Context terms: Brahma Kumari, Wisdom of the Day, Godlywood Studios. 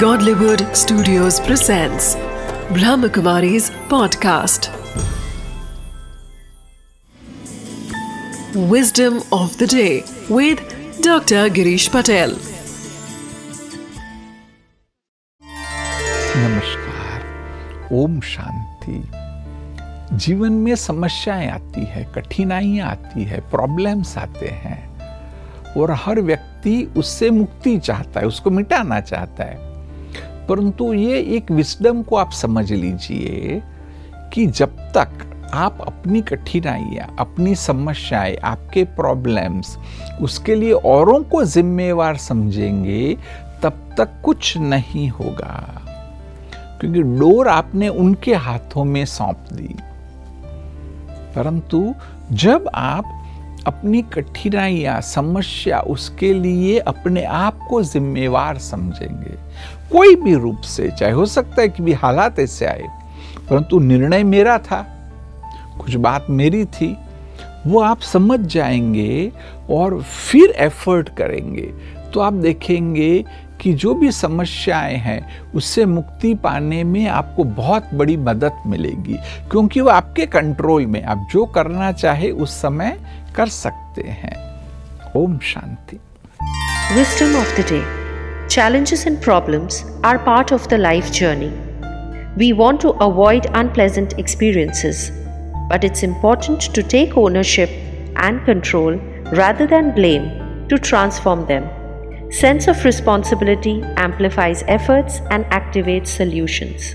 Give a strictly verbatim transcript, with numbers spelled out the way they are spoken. Godlywood Studios presents Brahma Kumari's podcast Wisdom of the Day with Doctor Girish Patel। नमस्कार, ओम शांति। जीवन में समस्याएं आती है, कठिनाइयां आती है, प्रॉब्लम्स आते हैं और हर व्यक्ति उससे मुक्ति चाहता है, उसको मिटाना चाहता है। परंतु ये एक विस्डम को आप समझ लीजिए कि जब तक आप अपनी कठिनाइयाँ, अपनी समस्याएं, आपके प्रॉब्लम्स, उसके लिए औरों को जिम्मेवार समझेंगे तब तक कुछ नहीं होगा, क्योंकि डोर आपने उनके हाथों में सौंप दी। परंतु जब आप अपनी कठिनाइयाँ, समस्या, उसके लिए अपने आप को जिम्मेवार समझेंगे, कोई भी रूप से, चाहे हो सकता है कि भी हालात ऐसे आए, परंतु निर्णय मेरा था, कुछ बात मेरी थी, वो आप समझ जाएंगे और फिर एफर्ट करेंगे तो आप देखेंगे कि जो भी समस्याएं हैं उससे मुक्ति पाने में आपको बहुत बड़ी मदद मिलेगी, क्योंकि वो आपके कंट्रोल में, आप जो करना चाहे उस समय कर सकते हैं। Om Shanti. Wisdom of the day. Challenges and problems are part of the life journey. We want to avoid unpleasant experiences, but it's important to take ownership and control rather than blame to transform them. Sense of responsibility amplifies efforts and activates solutions.